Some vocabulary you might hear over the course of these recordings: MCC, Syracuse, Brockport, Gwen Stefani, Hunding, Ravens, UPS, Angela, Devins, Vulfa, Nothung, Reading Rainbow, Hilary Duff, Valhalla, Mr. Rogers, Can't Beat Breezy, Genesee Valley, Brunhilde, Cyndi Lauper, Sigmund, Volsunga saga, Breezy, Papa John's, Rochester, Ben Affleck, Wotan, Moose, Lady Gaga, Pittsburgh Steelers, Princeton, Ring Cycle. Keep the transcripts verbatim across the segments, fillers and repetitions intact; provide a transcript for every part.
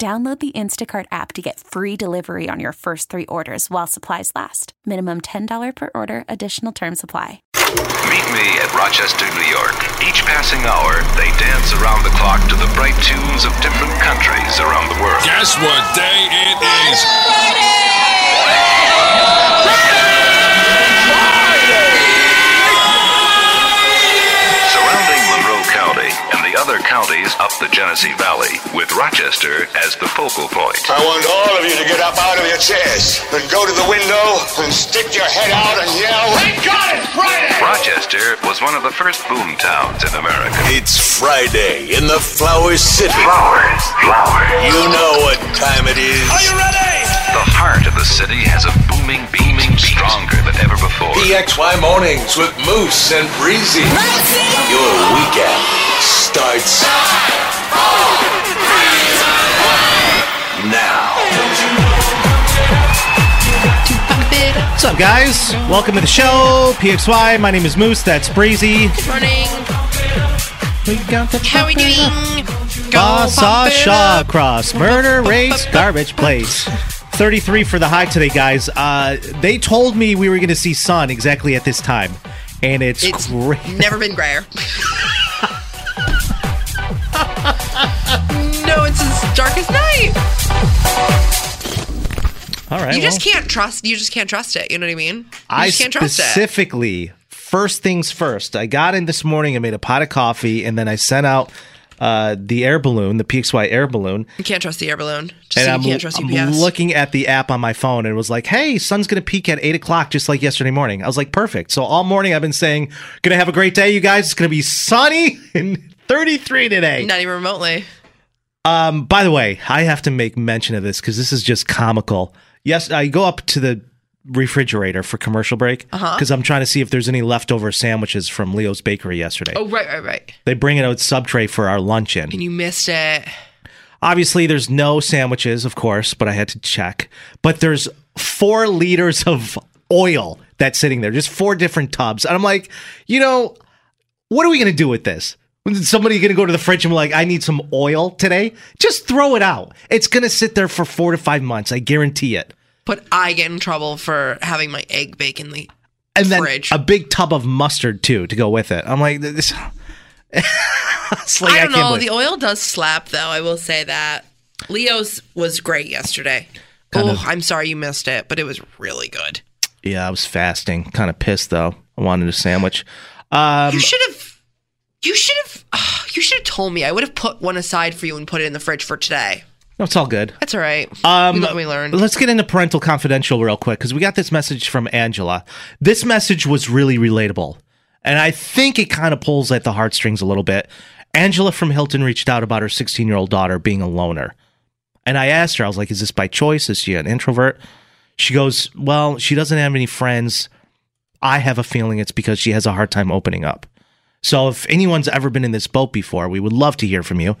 Download the Instacart app to get free delivery on your first three orders while supplies last. Minimum ten dollars per order. Additional terms apply. Meet me at Rochester, New York. Each passing hour, they dance around the clock to the bright tunes of different countries around the world. Guess what day it is? Friday! Friday! Other counties up the Genesee Valley, with Rochester as the focal point. I want all of you to get up out of your chairs and go to the window and stick your head out and yell, "Thank God it's Friday!" Rochester was one of the first boom towns in America. It's Friday in the Flower City. Flowers, flowers. You know what time it is. Are you ready? The heart of the city has a booming, beaming, stronger than ever before. P X Y Mornings with Moose and Breezy. Mercy. Your weekend starts now. What's up, guys? Welcome to the show, P X Y. My name is Moose. That's Breezy. Good morning. How are we doing? Boss-Saw Shaw Cross. Murder Race Garbage Place. thirty-three for the high today, guys. Uh, they told me we were going to see sun exactly at this time, and it's it's gray. Never been grayer. No, it's as dark as night. All right, you just well, can't trust. You just can't trust it. You know what I mean? You I just can't trust specifically. It. First things first. I got in this morning. I made a pot of coffee, and then I sent out. Uh, the air balloon, the P X Y air balloon. You can't trust the air balloon. Just and so you I'm, can't trust U P S. I'm looking at the app on my phone and it was like, hey, sun's going to peak at eight o'clock just like yesterday morning. I was like, perfect. So all morning I've been saying, going to have a great day, you guys. It's going to be sunny and thirty-three today. Not even remotely. Um. By the way, I have to make mention of this because this is just comical. Yes, I go up to the refrigerator for commercial break because uh-huh. I'm trying to see if there's any leftover sandwiches from Leo's Bakery yesterday. Oh, right, right, right. They bring it out sub tray for our luncheon. And you missed it. Obviously, there's no sandwiches, of course, but I had to check. But there's four liters of oil that's sitting there, just four different tubs. And I'm like, you know, what are we going to do with this? Somebody going to go to the fridge and be like, I need some oil today? Just throw it out. It's going to sit there for four to five months. I guarantee it. But I get in trouble for having my egg bake in the and fridge. And then a big tub of mustard, too, to go with it. I'm like, this. It's like I don't I know. Believe. The oil does slap, though. I will say that. Leo's was great yesterday. Kind oh, of, I'm sorry you missed it, but it was really good. Yeah, I was fasting. Kind of pissed, though. I wanted a sandwich. Um, you should have. You should have. Uh, you should have told me. I would have put one aside for you and put it in the fridge for today. No, it's all good. That's all right. Um, we learned. Let's get into Parental Confidential real quick because we got this message from Angela. This message was really relatable, and I think it kind of pulls at the heartstrings a little bit. Angela from Hilton reached out about her sixteen-year-old daughter being a loner, and I asked her, I was like, is this by choice? Is she an introvert? She goes, well, she doesn't have any friends. I have a feeling it's because she has a hard time opening up. So if anyone's ever been in this boat before, we would love to hear from you.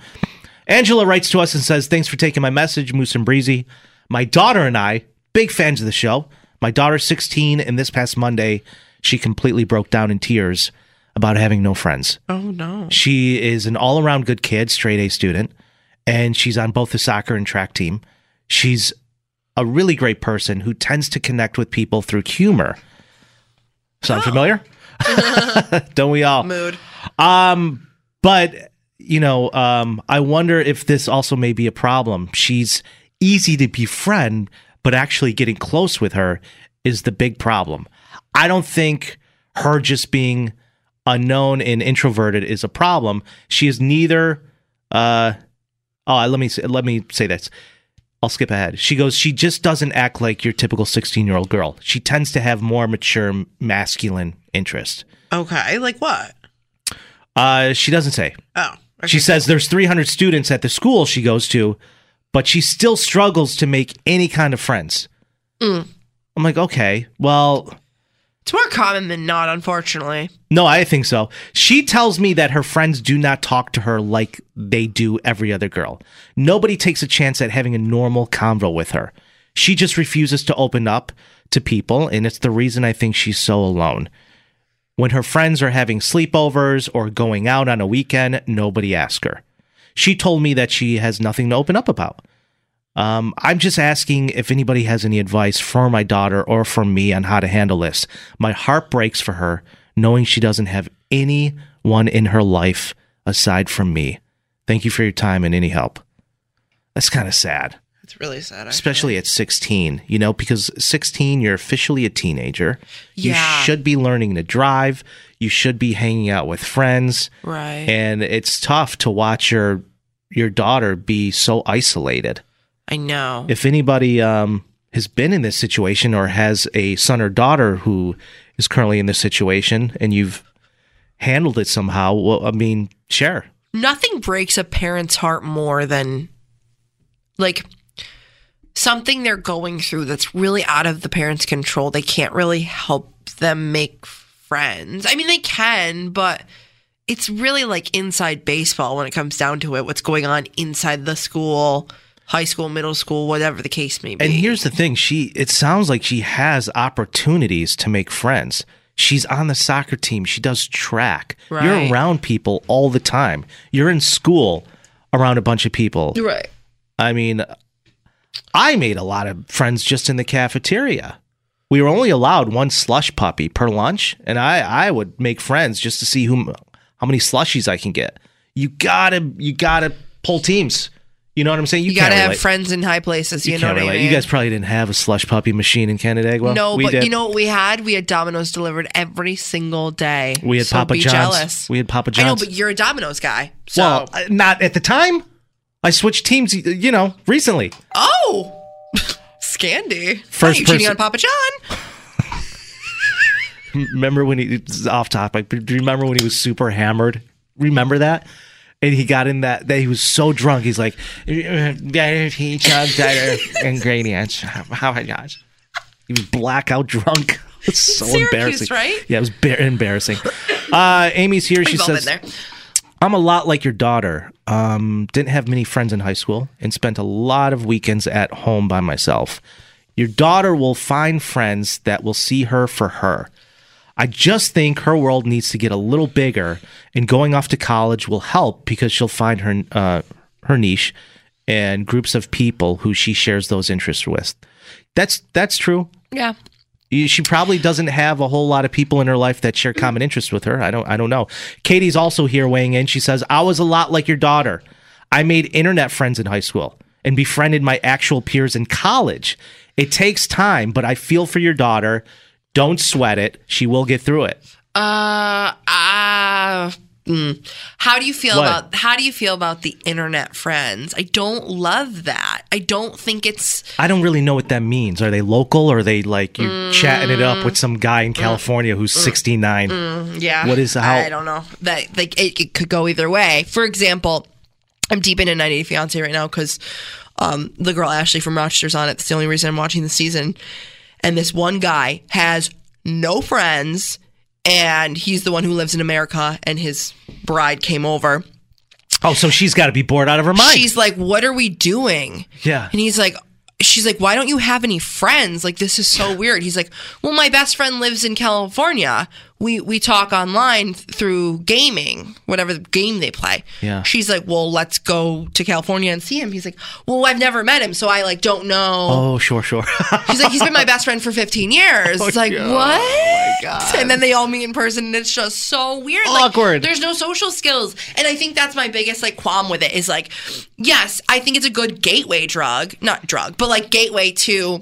Angela writes to us and says, thanks for taking my message, Moose and Breezy. My daughter and I, big fans of the show. My daughter's sixteen, and this past Monday, she completely broke down in tears about having no friends. Oh, no. She is an all-around good kid, straight A student, and she's on both the soccer and track team. She's a really great person who tends to connect with people through humor. Sound oh. familiar? Don't we all? Mood. Um, but... You know, um, I wonder if this also may be a problem. She's easy to befriend, but actually getting close with her is the big problem. I don't think her just being unknown and introverted is a problem. She is neither. Uh, oh, let me say, let me say this. I'll skip ahead. She goes, she just doesn't act like your typical sixteen-year-old girl. She tends to have more mature, masculine interest. Okay, like what? Uh, she doesn't say. Oh. Okay. She says there's three hundred students at the school she goes to, but she still struggles to make any kind of friends. Mm. I'm like, okay, well... It's more common than not, unfortunately. No, I think so. She tells me that her friends do not talk to her like they do every other girl. Nobody takes a chance at having a normal convo with her. She just refuses to open up to people, and it's the reason I think she's so alone. When her friends are having sleepovers or going out on a weekend, nobody asks her. She told me that she has nothing to open up about. Um, I'm just asking if anybody has any advice for my daughter or for me on how to handle this. My heart breaks for her, knowing she doesn't have anyone in her life aside from me. Thank you for your time and any help. That's kind of sad. It's really sad. Actually. Especially at sixteen, you know, because sixteen, you're officially a teenager. You yeah. should be learning to drive. You should be hanging out with friends. Right. And it's tough to watch your your daughter be so isolated. I know. If anybody um, has been in this situation or has a son or daughter who is currently in this situation and you've handled it somehow, well, I mean, share. Nothing breaks a parent's heart more than, like, something they're going through that's really out of the parent's control. They can't really help them make friends. I mean, they can, but... It's really like inside baseball when it comes down to it, what's going on inside the school, high school, middle school, whatever the case may be. And here's the thing. She, it sounds like she has opportunities to make friends. She's on the soccer team. She does track. Right. You're around people all the time. You're in school around a bunch of people. Right. I mean, I made a lot of friends just in the cafeteria. We were only allowed one slush puppy per lunch, and I, I would make friends just to see whom... how many slushies I can get. You gotta, you gotta pull teams. You know what I'm saying? You, you gotta have friends in high places. You, you know what relate. I mean? You guys probably didn't have a slush puppy machine in Canandaigua. No, we but did. You know what we had? We had Domino's delivered every single day. We had so Papa be John's. Jealous. We had Papa John's. I know, but you're a Domino's guy. So. Well, not at the time. I switched teams, you know, recently. Oh, Scandi. First oh, you cheating on Papa John. Remember when he was off topic, but do you remember when he was super hammered? Remember that? And he got in that, that he was so drunk, he's like, he chugged better ingredients. How I got. He was blackout drunk. It's so Syracuse, embarrassing. Right? Yeah, it was ba- embarrassing. Uh, Amy's here. She We've says, all been there. I'm a lot like your daughter. Um, didn't have many friends in high school and spent a lot of weekends at home by myself. Your daughter will find friends that will see her for her. I just think her world needs to get a little bigger, and going off to college will help because she'll find her uh, her niche and groups of people who she shares those interests with. That's that's true. Yeah, she probably doesn't have a whole lot of people in her life that share common interests with her. I don't I don't know. Katie's also here weighing in. She says, "I was a lot like your daughter. I made internet friends in high school and befriended my actual peers in college. It takes time, but I feel for your daughter." Don't sweat it. She will get through it. Uh, uh mm. How do you feel what? about how do you feel about the internet friends? I don't love that. I don't think it's. I don't really know what that means. Are they local? Or are they like you mm, chatting it up with some guy in California mm, who's mm, sixty-nine? Mm, yeah. What is how? I don't know. That like it, it could go either way. For example, I'm deep into ninety Day Fiancé right now because um, the girl Ashley from Rochester's on it. That's the only reason I'm watching the season. And this one guy has no friends, and he's the one who lives in America, and his bride came over. Oh, so she's got to be bored out of her mind. She's like, what are we doing? Yeah. And he's like, she's like, why don't you have any friends? Like, this is so weird. He's like, well, my best friend lives in California. We we talk online through gaming, whatever game they play. Yeah. She's like, well, let's go to California and see him. He's like, well, I've never met him, so I like don't know. Oh, sure, sure. She's like, he's been my best friend for fifteen years. Oh, it's like, God. What? Oh, God. And then they all meet in person, and it's just so weird. Awkward. Like, there's no social skills. And I think that's my biggest, like, qualm with it is, like, yes, I think it's a good gateway drug. Not drug, but, like, gateway to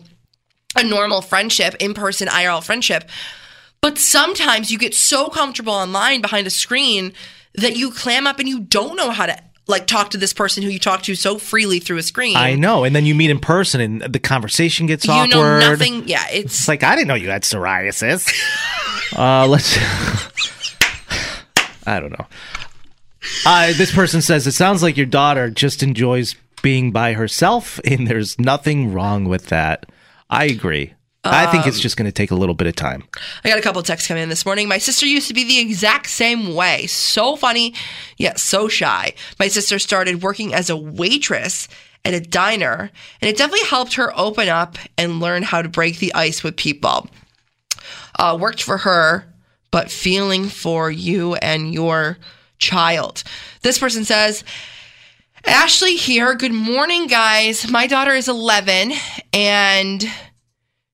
a normal friendship, in-person I R L friendship. But sometimes you get so comfortable online behind a screen that you clam up and you don't know how to, like, talk to this person who you talk to so freely through a screen. I know. And then you meet in person and the conversation gets you awkward. You know nothing. Yeah. It's, it's like, I didn't know you had psoriasis. uh, let's. I don't know. Uh, this person says, it sounds like your daughter just enjoys being by herself, and there's nothing wrong with that. I agree. I think it's just going to take a little bit of time. I got a couple of texts coming in this morning. My sister used to be the exact same way. So funny, yet so shy. My sister started working as a waitress at a diner, and it definitely helped her open up and learn how to break the ice with people. Uh, worked for her, but feeling for you and your child. This person says, Ashley here. Good morning, guys. My daughter is eleven, and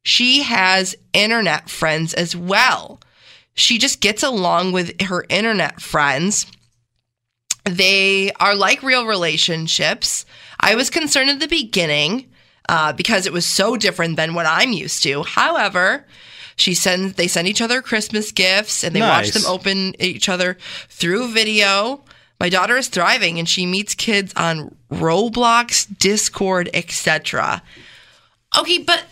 she has internet friends as well. She just gets along with her internet friends. They are like real relationships. I was concerned at the beginning uh, because it was so different than what I'm used to. However, she sends they send each other Christmas gifts, and they nice. watch them open each other through video. My daughter is thriving, and she meets kids on Roblox, Discord, et cetera. Okay, but...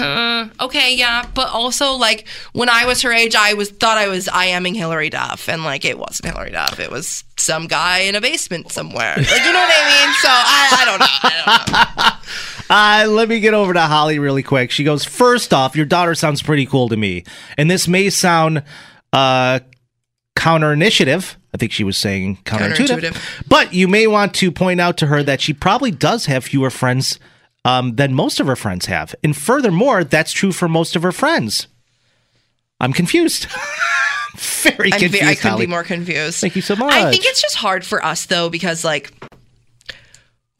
Uh, okay, yeah, but also, like, when I was her age, I was thought I was IMing Hilary Duff, and, like, it wasn't Hilary Duff. It was some guy in a basement somewhere. Like, you know what I mean? So, I, I don't know. I don't know. uh, let me get over to Holly really quick. She goes, first off, your daughter sounds pretty cool to me, and this may sound uh, counter-initiative. I think she was saying counterintuitive, counterintuitive, but you may want to point out to her that she probably does have fewer friends Um, than most of her friends have. And furthermore, that's true for most of her friends. I'm confused. Very confused, I'm ve- I couldn't Holly. be more confused. Thank you so much. I think it's just hard for us, though, because, like,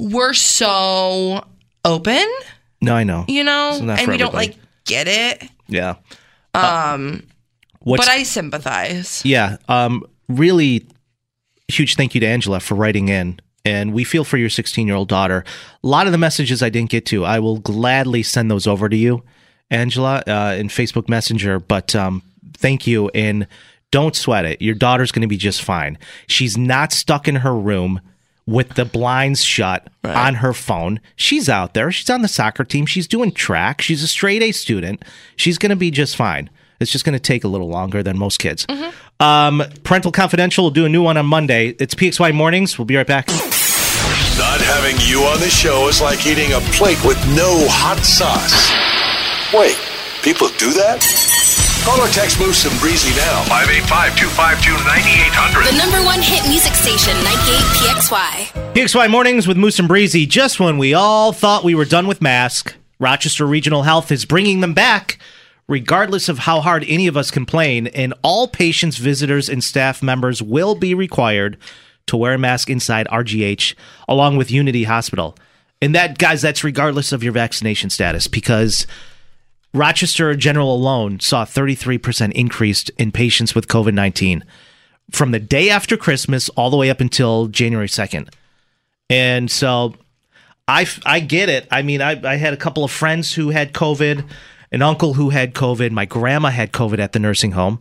we're so open. No, I know. You know? And we everybody. don't, like, get it. Yeah. Um, uh, But I sympathize. Yeah. Um, really huge thank you to Angela for writing in. And we feel for your sixteen-year-old daughter. A lot of the messages I didn't get to, I will gladly send those over to you, Angela, uh, in Facebook Messenger. But um, thank you, and don't sweat it. Your daughter's going to be just fine. She's not stuck in her room with the blinds shut right. on her phone. She's out there. She's on the soccer team. She's doing track. She's a straight-A student. She's going to be just fine. It's just going to take a little longer than most kids. Mm-hmm. Um, Parental Confidential will do a new one on Monday. It's P X Y Mornings. We'll be right back. Not having you on the show is like eating a plate with no hot sauce. Wait, people do that? Call or text Moose and Breezy now. five eight five, two five two, nine eight zero zero. The number one hit music station, ninety-eight P X Y. P X Y Mornings with Moose and Breezy. Just when we all thought we were done with masks, Rochester Regional Health is bringing them back. Regardless of how hard any of us complain, and all patients, visitors, and staff members will be required to wear a mask inside R G H, along with Unity Hospital. And that, guys, that's regardless of your vaccination status, because Rochester General alone saw a thirty-three percent increase in patients with COVID nineteen from the day after Christmas all the way up until January second. And so I, I get it. I mean, I, I had a couple of friends who had COVID. An uncle who had COVID. My grandma had COVID at the nursing home.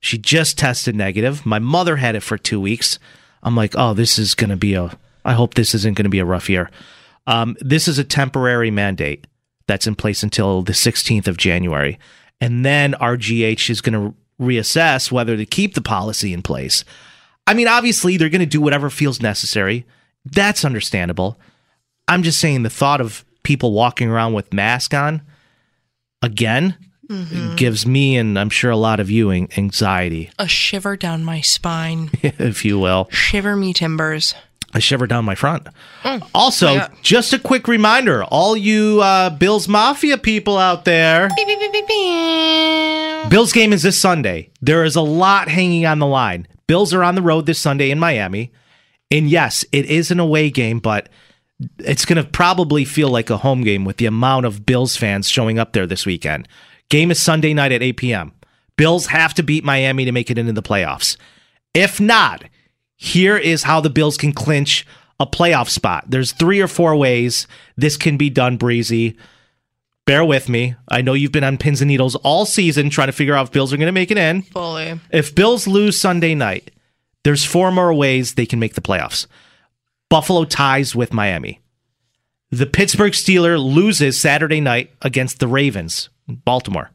She just tested negative. My mother had it for two weeks. I'm like, oh, this is going to be a, I hope this isn't going to be a rough year. Um, this is a temporary mandate that's in place until the sixteenth of January. And then R G H is going to reassess whether to keep the policy in place. I mean, obviously, they're going to do whatever feels necessary. That's understandable. I'm just saying the thought of people walking around with masks on again, mm-hmm. gives me, and I'm sure a lot of you, anxiety. A shiver down my spine. If you will. Shiver me timbers. A shiver down my front. Mm. Also, yeah. Just a quick reminder, all you uh, Bills Mafia people out there. Beep, beep, beep, beep, beep. Bills game is this Sunday. There is a lot hanging on the line. Bills are on the road this Sunday in Miami. And yes, it is an away game, but it's going to probably feel like a home game with the amount of Bills fans showing up there this weekend. Game is Sunday night at eight p.m. Bills have to beat Miami to make it into the playoffs. If not, here is how the Bills can clinch a playoff spot. There's three or four ways this can be done, Breezy. Bear with me. I know you've been on pins and needles all season trying to figure out if Bills are going to make it in. Fully. If Bills lose Sunday night, there's four more ways they can make the playoffs. Buffalo ties with Miami. The Pittsburgh Steelers loses Saturday night against the Ravens, Baltimore.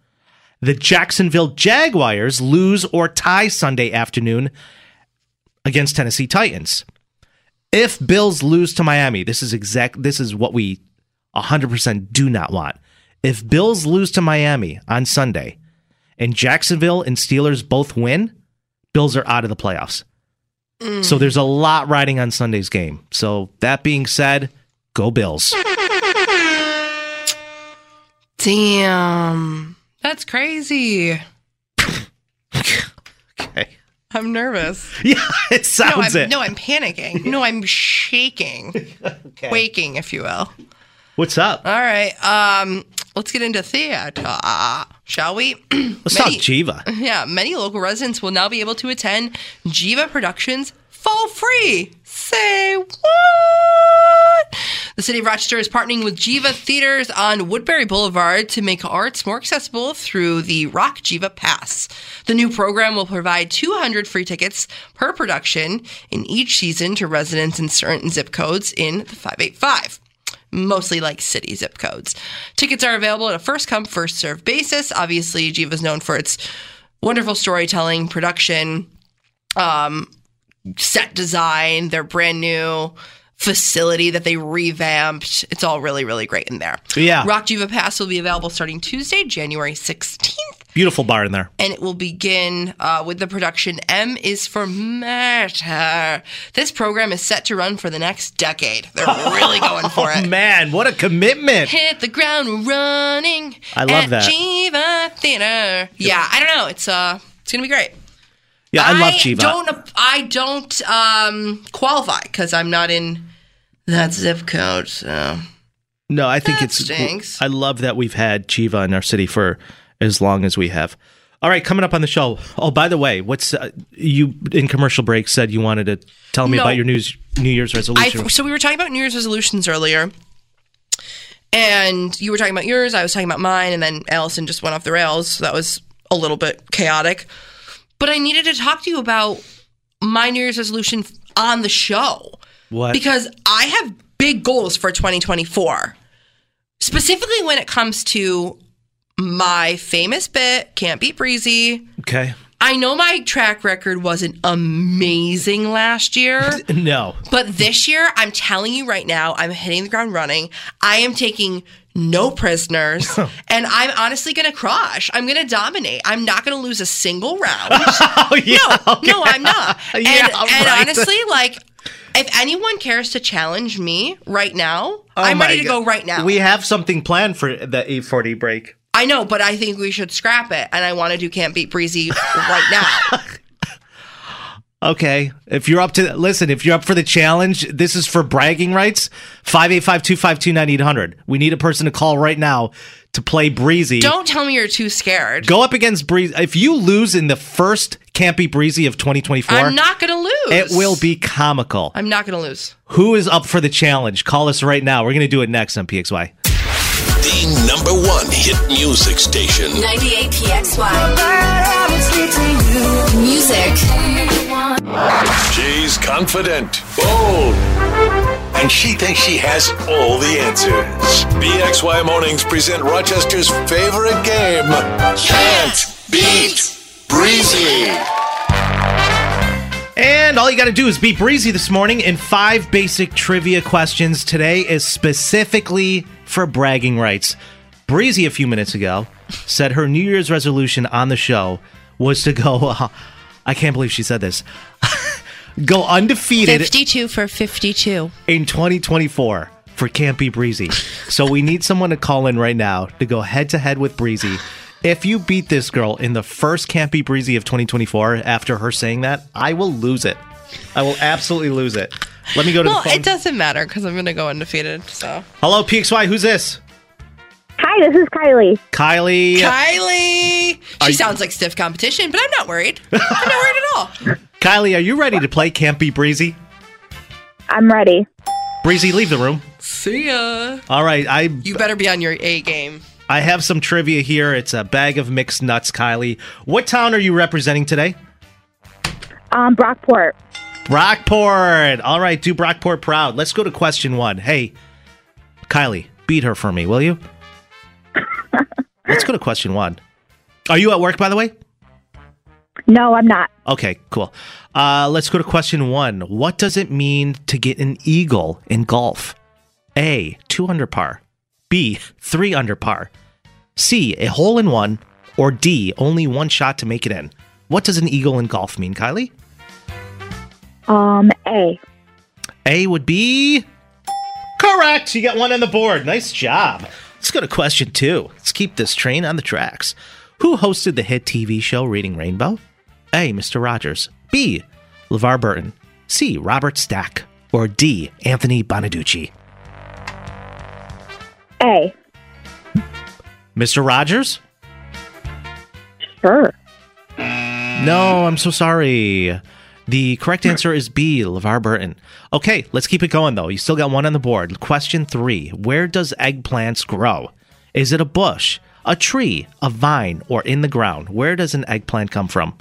The Jacksonville Jaguars lose or tie Sunday afternoon against Tennessee Titans. If Bills lose to Miami, this is exact. This is what we one hundred percent do not want. If Bills lose to Miami on Sunday and Jacksonville and Steelers both win, Bills are out of the playoffs. Mm. So there's a lot riding on Sunday's game. So that being said, go Bills. Damn. That's crazy. Okay. I'm nervous. Yeah, it sounds no, it. No, I'm panicking. No, I'm shaking. Okay. Waking, if you will. What's up? All right. Um, let's get into theater, shall we? Let's many, talk Chiva. Yeah, many local residents will now be able to attend Chiva productions for free. Say what? The city of Rochester is partnering with Chiva Theaters on Woodbury Boulevard to make arts more accessible through the Rock Giva Pass. The new program will provide two hundred free tickets per production in each season to residents in certain zip codes in the five eighty-five. Mostly like city zip codes. Tickets are available at a first-come, first-served basis. Obviously, Chiva is known for its wonderful storytelling, production, um, set design, their brand new facility that they revamped. It's all really, really great in there. Yeah. Rock Giva Pass will be available starting Tuesday, January sixteenth. Beautiful bar in there. And it will begin uh, with the production M is for Matter. This program is set to run for the next decade. They're really going for it. Oh, man, what a commitment. Hit the ground running. I love at that. Chiva Theater. Yeah, I don't know. It's uh, it's going to be great. Yeah, I, I love Chiva. Don't, I don't um, qualify because I'm not in that zip code. So no, I think that it's. Stinks. I love that we've had Chiva in our city for as long as we have. All right, coming up on the show. Oh, by the way, what's uh, you in commercial break said you wanted to tell me no, about your news, New Year's resolution. I, so we were talking about New Year's resolutions earlier, and you were talking about yours. I was talking about mine, and then Allison just went off the rails. So that was a little bit chaotic. But I needed to talk to you about my New Year's resolution on the show. What? Because I have big goals for twenty twenty-four, specifically when it comes to my famous bit, Can't Beat Breezy. Okay. I know my track record wasn't amazing last year. No. But this year, I'm telling you right now, I'm hitting the ground running. I am taking no prisoners. And I'm honestly going to crush. I'm going to dominate. I'm not going to lose a single round. Oh, yeah, no, okay. no, I'm not. And, yeah, right. And honestly, like, if anyone cares to challenge me right now, oh I'm ready to God. go right now. We have something planned for the eight forty break. I know, but I think we should scrap it, and I want to do Can't Beat Breezy right now. Okay. If you're up to listen, if you're up for the challenge, this is for bragging rights. five eight five, two five two, nine eight zero zero. We need a person to call right now to play Breezy. Don't tell me you're too scared. Go up against Breezy. If you lose in the first Can't Beat Breezy of twenty twenty-four, I'm not going to lose. It will be comical. I'm not going to lose. Who is up for the challenge? Call us right now. We're going to do it next on P X Y. The number one hit music station. ninety-eight P X Y. Music. She's confident, bold, and she thinks she has all the answers. P X Y Mornings present Rochester's favorite game, Can't Beat Breezy. And all you got to do is beat Breezy this morning in five basic trivia questions. Today is specifically for bragging rights. Breezy, a few minutes ago, said her New Year's resolution on the show was to go, uh, I can't believe she said this, go undefeated. fifty-two for fifty-two. In twenty twenty-four for Can't Beat Breezy. So we need someone to call in right now to go head-to-head with Breezy. If you beat this girl in the first Can't Beat Breezy of twenty twenty-four after her saying that, I will lose it. I will absolutely lose it. Let me go to well, the phone. It doesn't matter because I'm going to go undefeated. So, hello, P X Y. Who's this? Hi, this is Kylie. Kylie. Kylie. Kylie. She sounds like stiff competition, but I'm not worried. I'm not worried at all. Kylie, are you ready to play Can't Beat Breezy? I'm ready. Breezy, leave the room. See ya. All right. I. You better be on your A game. I have some trivia here. It's a bag of mixed nuts, Kylie. What town are you representing today? Um, Brockport. Brockport. All right. Do Brockport proud. Let's go to question one. Hey, Kylie, beat her for me, will you? Let's go to question one. Are you at work, by the way? No, I'm not. Okay, cool. Uh, let's go to question one. What does it mean to get an eagle in golf? A, two under par. B, three under par. C, a hole in one. Or D, only one shot to make it in. What does an eagle in golf mean, Kylie? Um, A. A would be correct. You got one on the board. Nice job. Let's go to question two. Let's keep this train on the tracks. Who hosted the hit T V show Reading Rainbow? A, Mister Rogers. B, LeVar Burton. C, Robert Stack. Or D, Anthony Bonaducci. A. Mister Rogers? Sure. No, I'm so sorry. The correct answer is B, LeVar Burton. Okay, let's keep it going, though. You still got one on the board. Question three. Where does eggplants grow? Is it a bush, a tree, a vine, or in the ground? Where does an eggplant come from?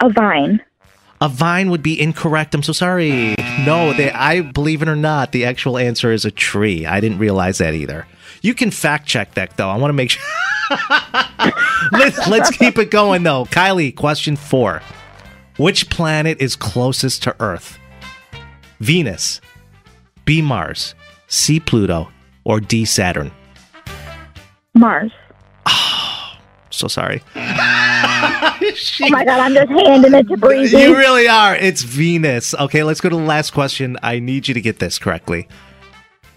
A vine. A vine would be incorrect. I'm so sorry. No, they, I believe it or not, the actual answer is a tree. I didn't realize that either. You can fact check that, though. I want to make sure. let's, let's keep it going, though. Kylie, question four. Which planet is closest to Earth? Venus, B, Mars, C, Pluto, or D, Saturn? Mars. Oh, so sorry. she, oh my God, I'm just handing it to Breezy. You really are. It's Venus. Okay, let's go to the last question. I need you to get this correctly.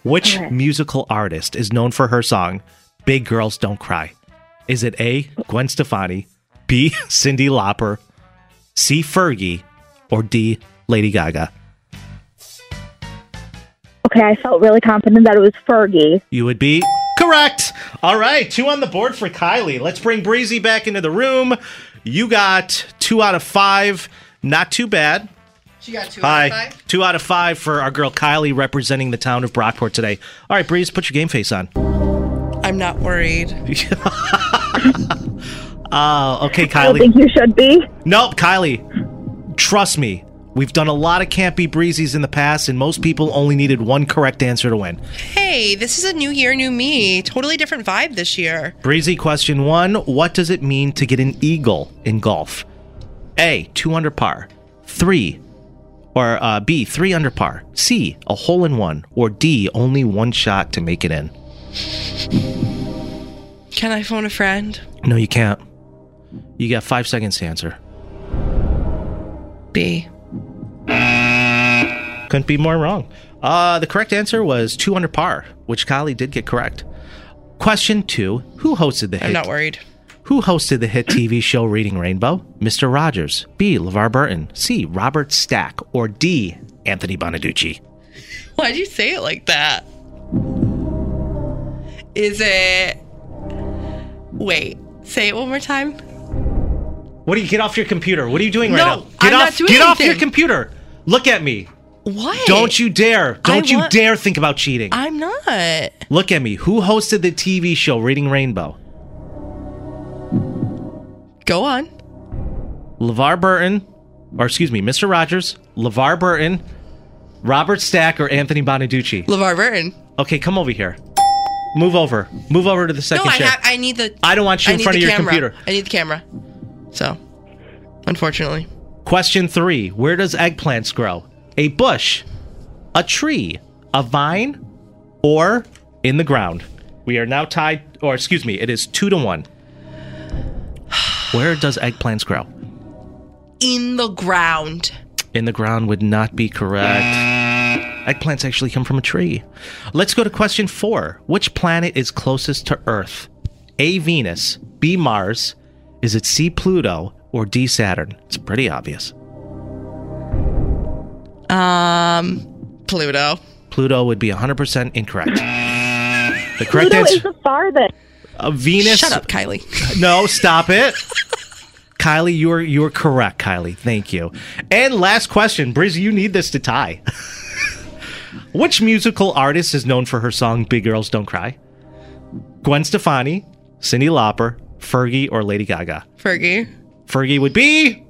Which okay. musical artist is known for her song, Big Girls Don't Cry? Is it A, Gwen Stefani, B, Cyndi Lauper, C, Fergie, or D, Lady Gaga? Okay, I felt really confident that it was Fergie. You would be correct. All right, two on the board for Kylie. Let's bring Breezy back into the room. You got two out of five. Not too bad. She got two Hi. out of five? Two out of five for our girl Kylie representing the town of Brockport today. All right, Breeze, put your game face on. I'm not worried. Oh, uh, okay, Kylie. I don't think you should be. Nope, Kylie. Trust me. We've done a lot of Can't Beat Breezies in the past, and most people only needed one correct answer to win. Hey, this is a new year, new me. Totally different vibe this year. Breezy, question one. What does it mean to get an eagle in golf? A, two under par. Three. Or uh, B, three under par. C, a hole in one. Or D, only one shot to make it in. Can I phone a friend? No, you can't. You got five seconds to answer. B. Couldn't be more wrong. Uh, the correct answer was two under par, which Kylie did get correct. Question two. Who hosted the hit? I'm not worried. Who hosted the hit T V show Reading Rainbow? Mister Rogers. B, LeVar Burton. C, Robert Stack. Or D, Anthony Bonaducci. Why'd you say it like that? Is it... Wait. Say it one more time. What do you get off your computer? What are you doing no, right now? Get I'm off not doing get anything. off your computer. Look at me. What? Don't you dare. Don't I you want... dare think about cheating. I'm not. Look at me. Who hosted the T V show Reading Rainbow? Go on. LeVar Burton, or excuse me, Mister Rogers, LeVar Burton, Robert Stack, or Anthony Bonaducci? LeVar Burton. Okay, come over here. Move over. Move over to the second no, chair. No, I, ha- I need the... I don't want you I in front of your camera. computer. I need the camera. So, unfortunately. Question three. Where does eggplants grow? A bush, a tree, a vine, or in the ground? We are now tied... Or, excuse me, it is two to one. Where does eggplants grow? In the ground. In the ground would not be correct. Eggplants actually come from a tree. Let's go to question four. Which planet is closest to Earth? A, Venus. B, Mars. Is it C, Pluto? Or D, Saturn? It's pretty obvious. Um, Pluto. Pluto would be one hundred percent incorrect. The correct Pluto answer is the farthest. Uh, Venus. Shut up, Kylie. No, stop it. Kylie, you are you are correct, Kylie. Thank you. And last question, Breezy, you need this to tie. Which musical artist is known for her song "Big Girls Don't Cry"? Gwen Stefani, Cyndi Lauper, Fergie, or Lady Gaga? Fergie. Fergie would be.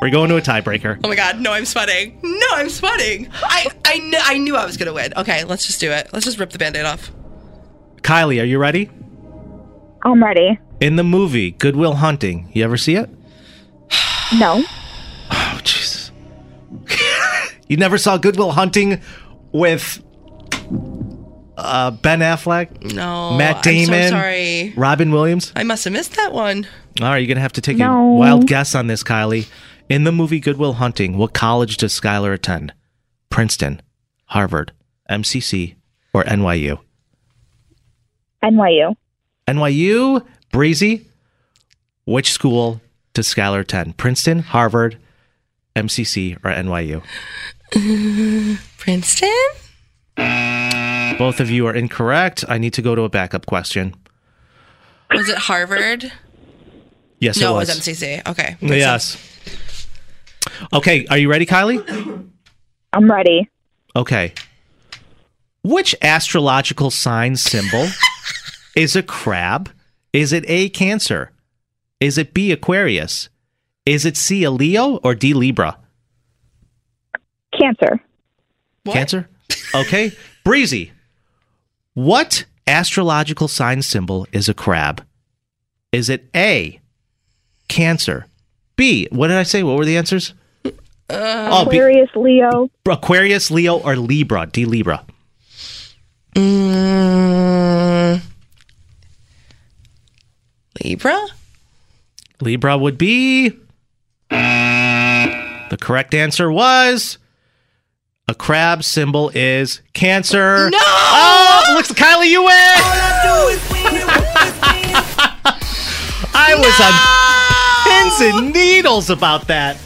We're going to a tiebreaker. Oh my God! No, I'm sweating. No, I'm sweating. I I, kn- I knew I was gonna win. Okay, let's just do it. Let's just rip the Band-Aid off. Kylie, are you ready? I'm ready. In the movie Good Will Hunting, you ever see it? No. Oh, jeez. You never saw Good Will Hunting with uh, Ben Affleck? No. Matt Damon? I'm so sorry. Robin Williams? I must have missed that one. All right, you're going to have to take no. a wild guess on this, Kylie. In the movie Good Will Hunting, what college does Skylar attend? Princeton, Harvard, M C C, or N Y U? N Y U. N Y U? Breezy, which school does Skylar attend? Princeton, Harvard, M C C, or N Y U? Uh, Princeton? Both of you are incorrect. I need to go to a backup question. Was it Harvard? Yes, no, it was. No, it was M C C. Okay. Princeton. Yes. Okay, are you ready, Kylie? I'm ready. Okay. Which astrological sign symbol is a crab? Is it A, Cancer? Is it B, Aquarius? Is it C, a Leo, or D, Libra? Cancer. What? Cancer? Okay. Breezy, what astrological sign symbol is a crab? Is it A, Cancer? B, what did I say? What were the answers? Uh, Aquarius, oh, B, Leo. Aquarius, Leo, or Libra? D, Libra. Mm. Libra? Libra would be... The correct answer was... A crab symbol is Cancer. No! Oh, looks like Kylie, you win! I was no! on pins and needles about that.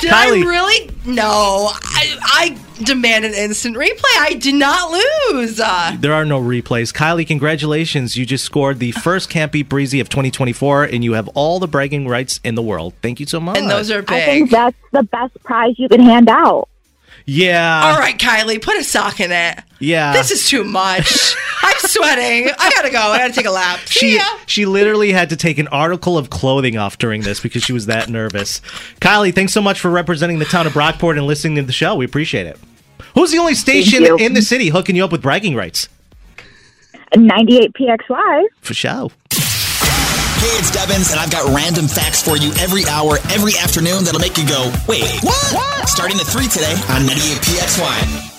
Did Kylie, I really? No. I, I demand an instant replay. I did not lose. Uh, there are no replays. Kylie, congratulations. You just scored the first Can't Beat Breezy of twenty twenty-four, and you have all the bragging rights in the world. Thank you so much. And those are big. I think that's the best prize you can hand out. Yeah. All right, Kylie, put a sock in it. Yeah. This is too much. I'm sweating. I gotta go. I gotta take a lap. See she ya. She literally had to take an article of clothing off during this because she was that nervous. Kylie, thanks so much for representing the town of Brockport and listening to the show. We appreciate it. Who's the only station in the city hooking you up with bragging rights? ninety-eight P X Y. For show. Hey, it's Devins, and I've got random facts for you every hour, every afternoon that'll make you go, wait, what? what? Starting at three today on ninety-eight P X Y.